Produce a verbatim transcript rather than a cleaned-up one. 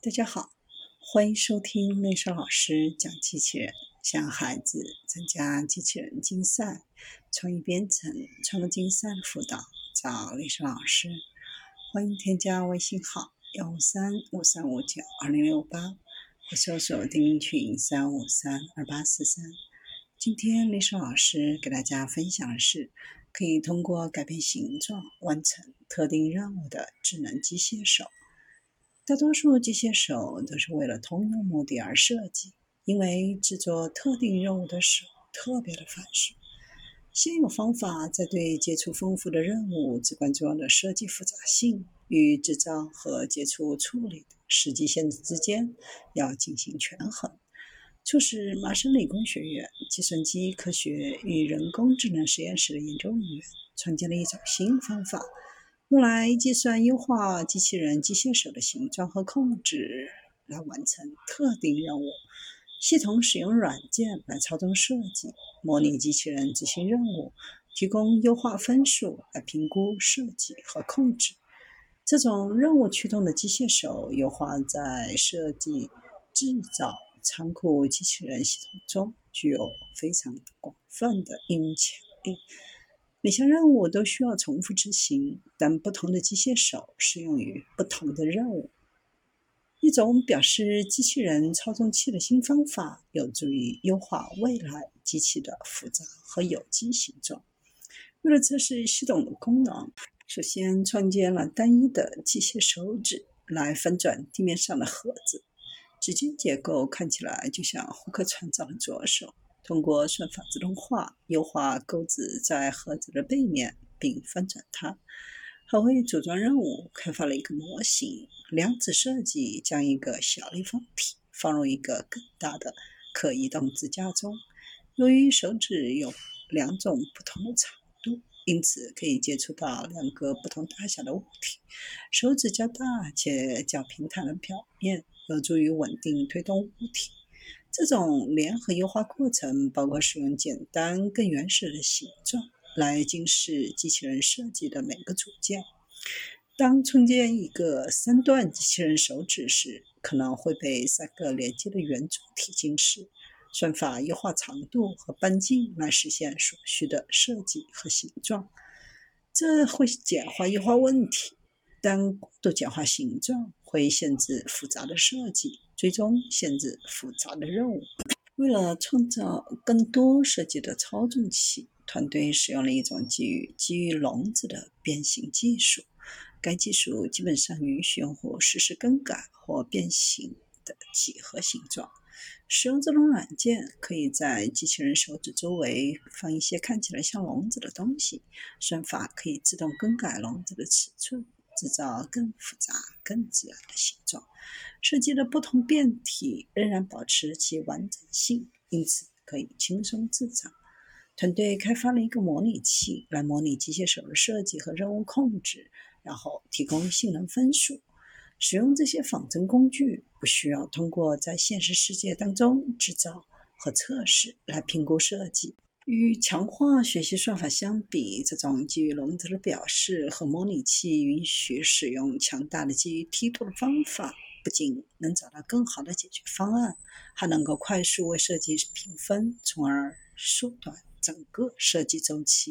大家好，欢迎收听内少老师讲机器人，向孩子参加机器人竞赛、创意编程、创客竞赛的辅导，找内少老师。欢迎添加微信号幺五三五三五九二零六八，或搜索钉钉群三五三二八四三。今天内少老师给大家分享的是，可以通过改变形状完成特定任务的智能机械手。大多数机械手都是为了通用目的而设计，因为制作特定任务的手特别的繁琐。现有方法在对接触丰富的任务至关重要的设计复杂性与制造和接触处理的实际限制之间要进行权衡，促使麻省理工学院计算机科学与人工智能实验室的研究人员创建了一种新方法，用来计算优化机器人机械手的形状和控制，来完成特定任务。系统使用软件来操纵设计，模拟机器人执行任务，提供优化分数来评估设计和控制。这种任务驱动的机械手优化在设计、制造、仓库机器人系统中具有非常广泛的应用潜力。每项任务都需要重复执行，但不同的机械手适用于不同的任务。一种表示机器人操纵器的新方法有助于优化未来机器的复杂和有机形状。为了测试系统的功能，首先创建了单一的机械手指来翻转地面上的盒子。指尖结构看起来就像胡克船长的左手。通过算法自动化优化钩子在盒子的背面，并翻转它，还为组装任务开发了一个模型。量子设计将一个小立方体放入一个更大的可移动支架中。由于手指有两种不同的长度，因此可以接触到两个不同大小的物体。手指较大且较平坦的表面有助于稳定推动物体。这种联合优化过程包括使用简单更原始的形状来精视机器人设计的每个组件。当创建一个三段机器人手指时，可能会被三个连接的圆柱体精视。算法优化长度和半径来实现所需的设计和形状，这会简化优化问题，但过度简化形状会限制复杂的设计，最终限制复杂的任务。为了创造更多设计的操纵器，团队使用了一种基于基于笼子的变形技术。该技术基本上允许用户实时更改或变形的几何形状。使用这种软件可以在机器人手指周围放一些看起来像笼子的东西，算法可以自动更改笼子的尺寸，制造更复杂、更自然的形状。设计的不同变体仍然保持其完整性，因此可以轻松制造。团队开发了一个模拟器来模拟机械手的设计和任务控制，然后提供性能分数。使用这些仿真工具不需要通过在现实世界当中制造和测试来评估设计。与强化学习算法相比，这种基于笼子的表示和模拟器允许使用强大的基于梯度的方法，不仅能找到更好的解决方案，还能够快速为设计评分，从而缩短整个设计周期。